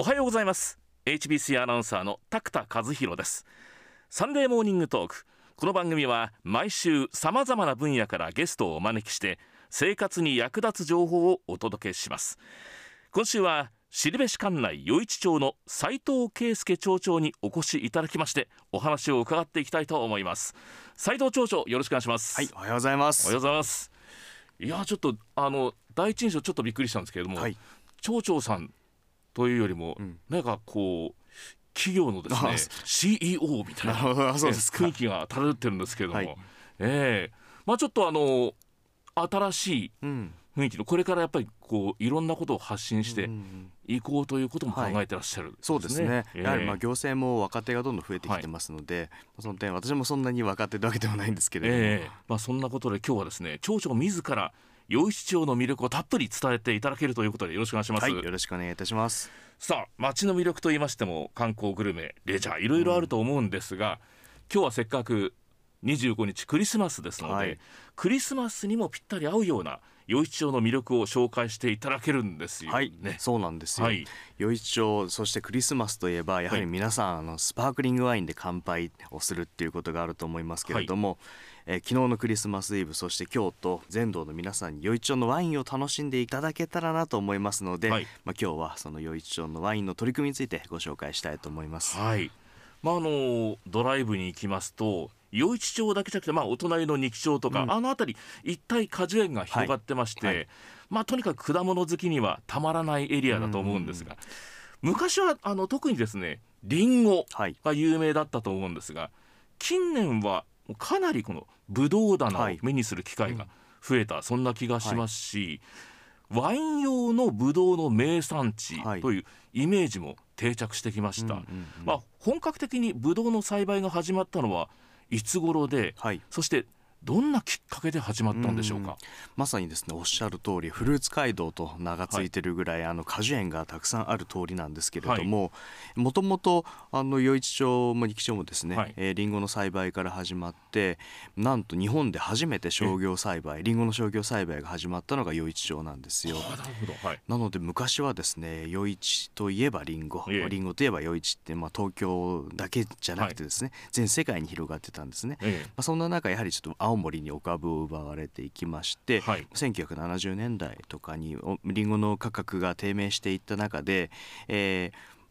おはようございます。 HBC アナウンサーの拓田和博です。サンデーモーニングトーク、この番組は毎週さまざまな分野からゲストをお招きして生活に役立つ情報をお届けします。今週は後志管内余市町の斉藤圭介町長にお越しいただきまして、お話を伺っていきたいと思います。斉藤町長、よろしくお願いします。はい、おはようございます。おはようございます。いや、ちょっと第一印象ちょっとびっくりしたんですけれども、はい、町長さんというよりも、なんかこう企業のですね CEO みたいな雰囲気が漂ってるんですけれども、はい、ちょっと新しい雰囲気の、これからやっぱりこういろんなことを発信していこうということも考えてらっしゃるんですね。はい、そうですね。やはり行政も若手がどんどん増えてきてますので、はい、その点私もそんなに若手だけではないんですけれども、そんなことで今日はですね、町長自ら余市町の魅力をたっぷり伝えていただけるということで、よろしくお願いします。はい、よろしくお願いいたします。さあ、町の魅力と言いましても観光、グルメ、レジャー、いろいろあると思うんですが、今日はせっかく25日クリスマスですので、はい、クリスマスにもぴったり合うような余市町の魅力を紹介していただけるんですよね。はい、そうなんですよ。はい、余市町、そしてクリスマスといえばやはり皆さん、はい、スパークリングワインで乾杯をするっていうことがあると思いますけれども、はい、昨日のクリスマスイブ、そして今日と全道の皆さんに余市町のワインを楽しんでいただけたらなと思いますので、はい、今日はその余市町のワインの取り組みについてご紹介したいと思います。はい、ドライブに行きますと余市町だけじゃなくて、お隣の二木町とか、あの辺り一帯果樹園が広がってまして、はいはい、とにかく果物好きにはたまらないエリアだと思うんですが、昔は特にですねリンゴが有名だったと思うんですが、はい、近年はかなりこのブドウ棚を目にする機会が増えた、そんな気がしますし、ワイン用のブドウの名産地というイメージも定着してきました。本格的にブドウの栽培が始まったのはいつ頃で、はい、そしてどんなきっかけで始まったんでしょうか。まさにですね、おっしゃる通りフルーツ街道と名がついてるぐらい、果樹園がたくさんある通りなんですけれども、もともと余市町も二木町もですね、リンゴの栽培から始まって、なんと日本で初めて商業栽培、リンゴの商業栽培が始まったのが余市町なんですよ。なので昔はですね、余市といえばリンゴ、リンゴといえば余市って、東京だけじゃなくてですね、全世界に広がってたんですね。そんな中、やはりちょっと青森にお株を奪われていきまして、はい、1970年代とかにリンゴの価格が低迷していった中で、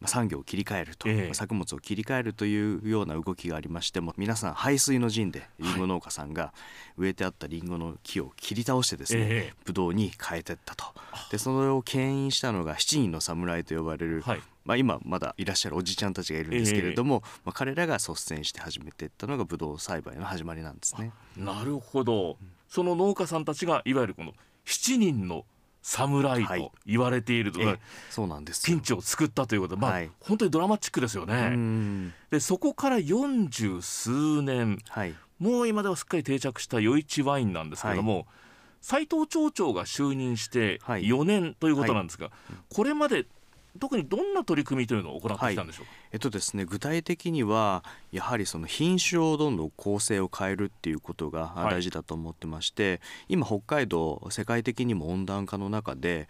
産業を切り替えると、作物を切り替えるというような動きがありまして、も皆さん排水の陣でリンゴ農家さんが植えてあったリンゴの木を切り倒してですね、ブドウに変えていったと。でそれを牽引したのが7人の侍と呼ばれる、はい、今まだいらっしゃるおじちゃんたちがいるんですけれども、彼らが率先して始めていったのがブドウ栽培の始まりなんですね。なるほど。その農家さんたちがいわゆるこの7人の侍と言われていると、そうなんです。ピンチを作ったということで、本当にドラマチックですよね。でそこから40数年、もう今ではすっかり定着した余市ワインなんですけれども、斉藤町長が就任して4年ということなんですが、これまで特にどんな取り組みというのを行ってきたんでしょうか。ですね、具体的にはやはりその品種をどんどん構成を変えるっていうことが大事だと思ってまして、今北海道世界的にも温暖化の中で、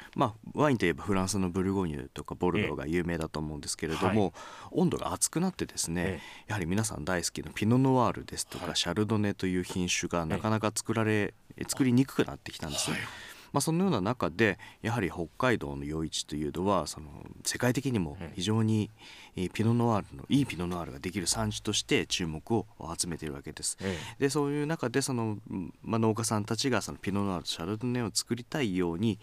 ワインといえばフランスのブルゴーニュとかボルドーが有名だと思うんですけれども、温度が暑くなってですね、やはり皆さん大好きなピノノワールですとか、シャルドネという品種がなかなか作りにくくなってきたんですよ。そのような中でやはり北海道の余市というのはその世界的にも非常にピノノワールのいいピノノワールができる産地として注目を集めているわけです。でそういう中でその、農家さんたちがそのピノノワールとシャルドネを作りたいように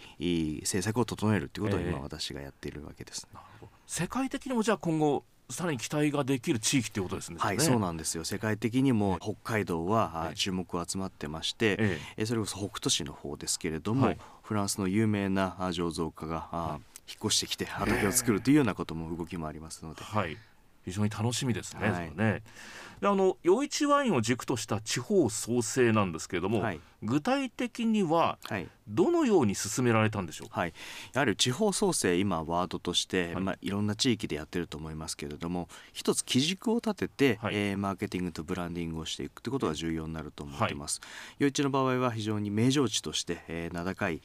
政策を整えるということを今私がやっているわけです。世界的にもじゃあ今後さらに期待ができる地域ということですね。はい、そうなんですよ。世界的にも北海道は注目を集まってまして、それこそ北斗市の方ですけれども、フランスの有名な醸造家が、引っ越してきて畑を作るというようなことも動きもありますので、非常に楽しみですね。余市ワインを軸とした地方創生なんですけれども、具体的にはどのように進められたんでしょうか。はい、やはり地方創生、今ワードとして、いろんな地域でやってると思いますけれども、一つ基軸を立てて、マーケティングとブランディングをしていくということが重要になると思っています。余市の場合は非常に名城地として、名高い、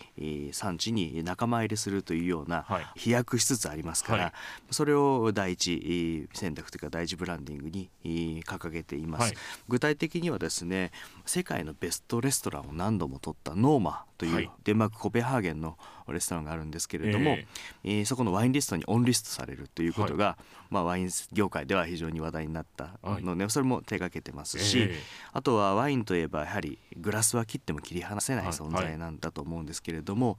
産地に仲間入れするというような、飛躍しつつありますから、それを第一選択というか第一ブランディングに掲げています。具体的にはですね、世界のベストレストランを何度も取ったノーマというデンマークコペンハーゲンのレストランがあるんですけれども、そこのワインリストにオンリストされるということが、ワイン業界では非常に話題になったので、それも手掛けてますし、あとはワインといえばやはりグラスは切っても切り離せない存在なんだと思うんですけれども、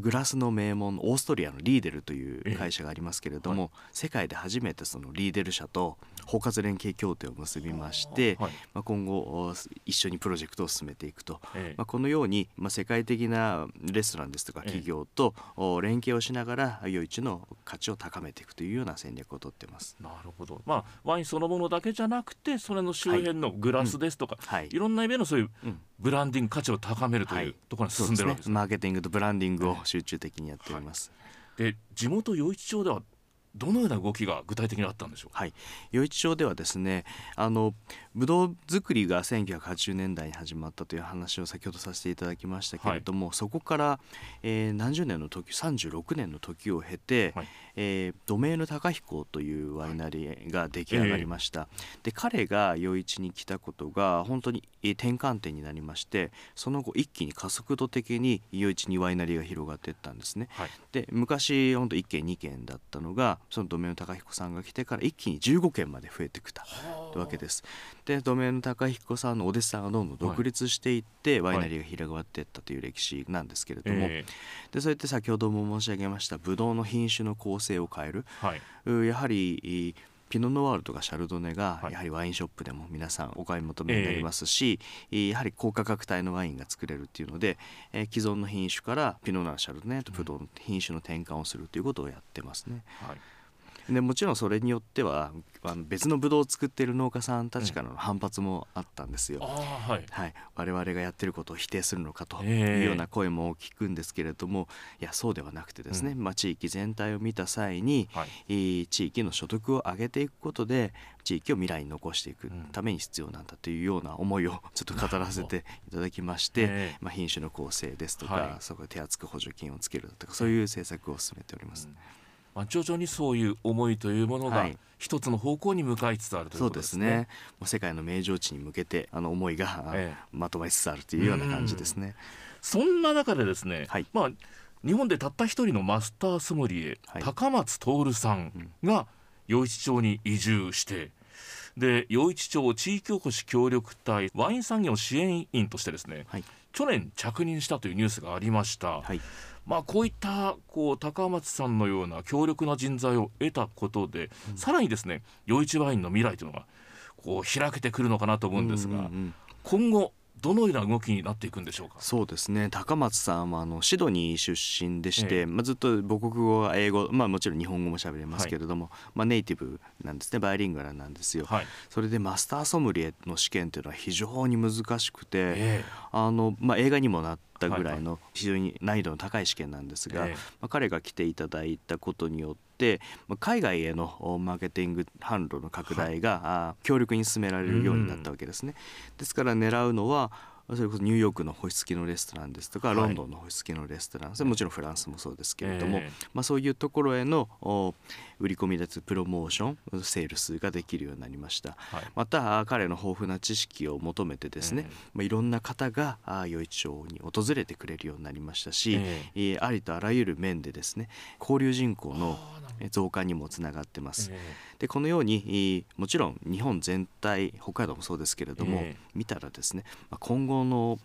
グラスの名門オーストリアのリーデルという会社がありますけれども、世界で初めてそのリーデル社と包括連携協定を結びまして、今後一緒にプロジェクトを進めていくと、このように、世界的なレストランですとか企業と連携をしながら余市の価値を高めていくというような戦略をとっています。なるほど、ワインそのものだけじゃなくて、それの周辺のグラスですとか、いろんな意味のそういうブランディング価値を高めるというところが進んでるわけですね。マーケティングとブランディングを集中的にやっております。で、地元余市町ではどのような動きが具体的にあったんでしょうか。余市町ではですね、ぶどう作りが1980年代に始まったという話を先ほどさせていただきましたけれども、そこから、何十年の時、36年の時を経て、ドメーヌ高彦というワイナリーが出来上がりました。で、彼が余市に来たことが本当に転換点になりまして、その後一気に加速度的に余市にワイナリーが広がっていったんですね。で、昔本当1軒2軒だったのが、そのドメーヌ高彦さんが来てから一気に15軒まで増えてきたわけです。で、ドメーヌ高彦さんのお弟子さんがどんどん独立していって、ワイナリーが広がっていったという歴史なんですけれども、で、そうやって先ほども申し上げましたブドウの品種の構成を変える、やはりピノノワールとかシャルドネがやはりワインショップでも皆さんお買い求めになりますし、やはり高価格帯のワインが作れるっていうので、既存の品種からピノノワール、シャルドネとブドウの品種の転換をするということをやってますね。で、もちろんそれによっては別のブドウを作っている農家さんたちからの反発もあったんですよ。我々がやってることを否定するのかというような声も聞くんですけれども、いや、そうではなくてですね、地域全体を見た際に、地域の所得を上げていくことで地域を未来に残していくために必要なんだというような思いをちょっと語らせていただきまして、品種の構成ですとか、そこで手厚く補助金をつけるとか、そういう政策を進めております。徐々にそういう思いというものが一つの方向に向かいつつあるということですね。もう世界の名城地に向けて思いがまとまりつつあるというような感じですね。そんな中でですね、日本でたった一人のマスターソムリエ、高松徹さんが余市町に移住して、で、余市町地域おこし協力隊ワイン産業支援員としてですね、去年着任したというニュースがありました。こういった高松さんのような強力な人材を得たことで、さらにですね、余市ワインの未来というのが開けてくるのかなと思うんですが、今後どのような動きになっていくんでしょうか。そうですね、高松さんはシドニー出身でして、ずっと母国語は英語、もちろん日本語も喋れますけれども、ネイティブなんですね、バイリンガルなんですよ。それでマスターソムリエの試験というのは非常に難しくて、映画にもなってぐらいの非常に難易度の高い試験なんですが、彼が来ていただいたことによって、海外へのマーケティング販路の拡大が強力に進められるようになったわけですね。ですから狙うのはそれこそニューヨークの星付きのレストランですとか、ロンドンの星付きのレストラン、それもちろんフランスもそうですけれども、そういうところへの売り込みだとプロモーションセールスができるようになりました。また彼の豊富な知識を求めてですね、いろんな方が余市町に訪れてくれるようになりましたし、ありとあらゆる面でですね、交流人口の増加にもつながってます。で、このようにもちろん日本全体、北海道もそうですけれども、見たらですね、今後の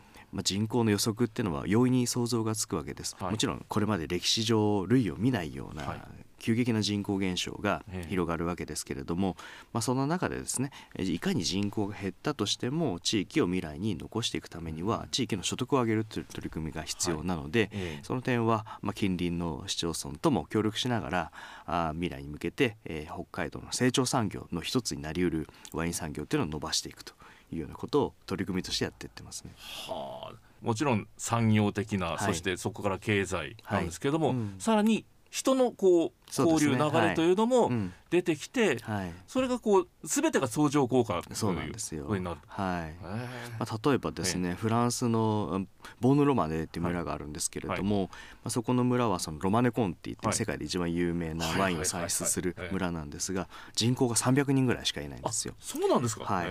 人口の予測っていうのは容易に想像がつくわけです。もちろんこれまで歴史上類を見ないような、急激な人口減少が広がるわけですけれども、その中でですね、いかに人口が減ったとしても地域を未来に残していくためには地域の所得を上げるという取り組みが必要なので、その点は近隣の市町村とも協力しながら、未来に向けて北海道の成長産業の一つになりうるワイン産業というのを伸ばしていくというようなことを取り組みとしてやっていってますね。はあ、もちろん産業的な、はい、そしてそこから経済なんですけども、はい、うん、さらに人のこう交流、流れというのも出てきて、はい、それがこう全てが相乗効果ということになる。はい、まあ、例えばですね、フランスのボーヌロマネという村があるんですけれども、はい、まあ、そこの村はそのロマネコンティって世界で一番有名なワインを産出する村なんですが、人口が300人ぐらいしかいないんですよ。あ、そうなんですか。はい、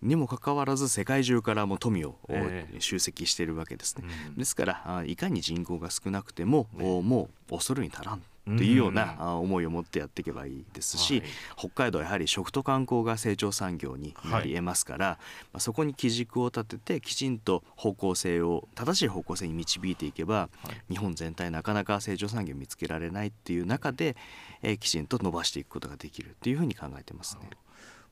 にもかかわらず世界中からも富を集積しているわけですね、ですからいかに人口が少なくても、もう恐るに足らんというような思いを持ってやっていけばいいですし、はい、北海道はやはり食と観光が成長産業になり得ますから、はい、まあ、そこに基軸を立ててきちんと方向性を、正しい方向性に導いていけば、はい、日本全体なかなか成長産業を見つけられないっていう中で、きちんと伸ばしていくことができるというふうに考えてますね。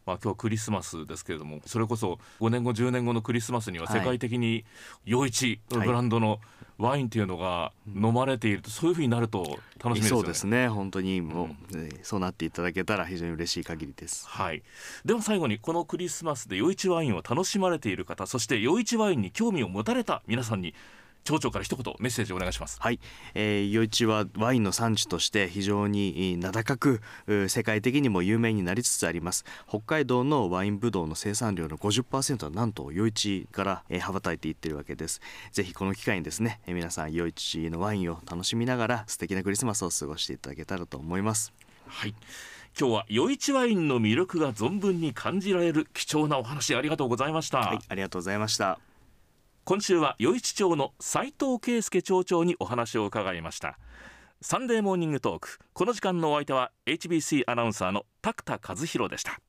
まあ、今日クリスマスですけれども、それこそ5年後10年後のクリスマスには世界的に陽一のブランドのワインというのが飲まれていると、そういうふうになると楽しみですよね。そうですね、本当にもう、そうなっていただけたら非常に嬉しい限りです。はい、では最後に、このクリスマスで陽一ワインを楽しまれている方、そして陽一ワインに興味を持たれた皆さんに町長から一言メッセージをお願いします。はい、余市はワインの産地として非常に名高く、世界的にも有名になりつつあります。北海道のワインブドウの生産量の 50% はなんと余市から、羽ばたいていっているわけです。ぜひこの機会にですね、皆さん余市のワインを楽しみながら素敵なクリスマスを過ごしていただけたらと思います。はい、今日は余市ワインの魅力が存分に感じられる貴重なお話ありがとうございました。はい、ありがとうございました。今週は余市町の斉藤圭介町長にお話を伺いました。サンデーモーニングトーク、この時間のお相手は HBC アナウンサーの拓田和弘でした。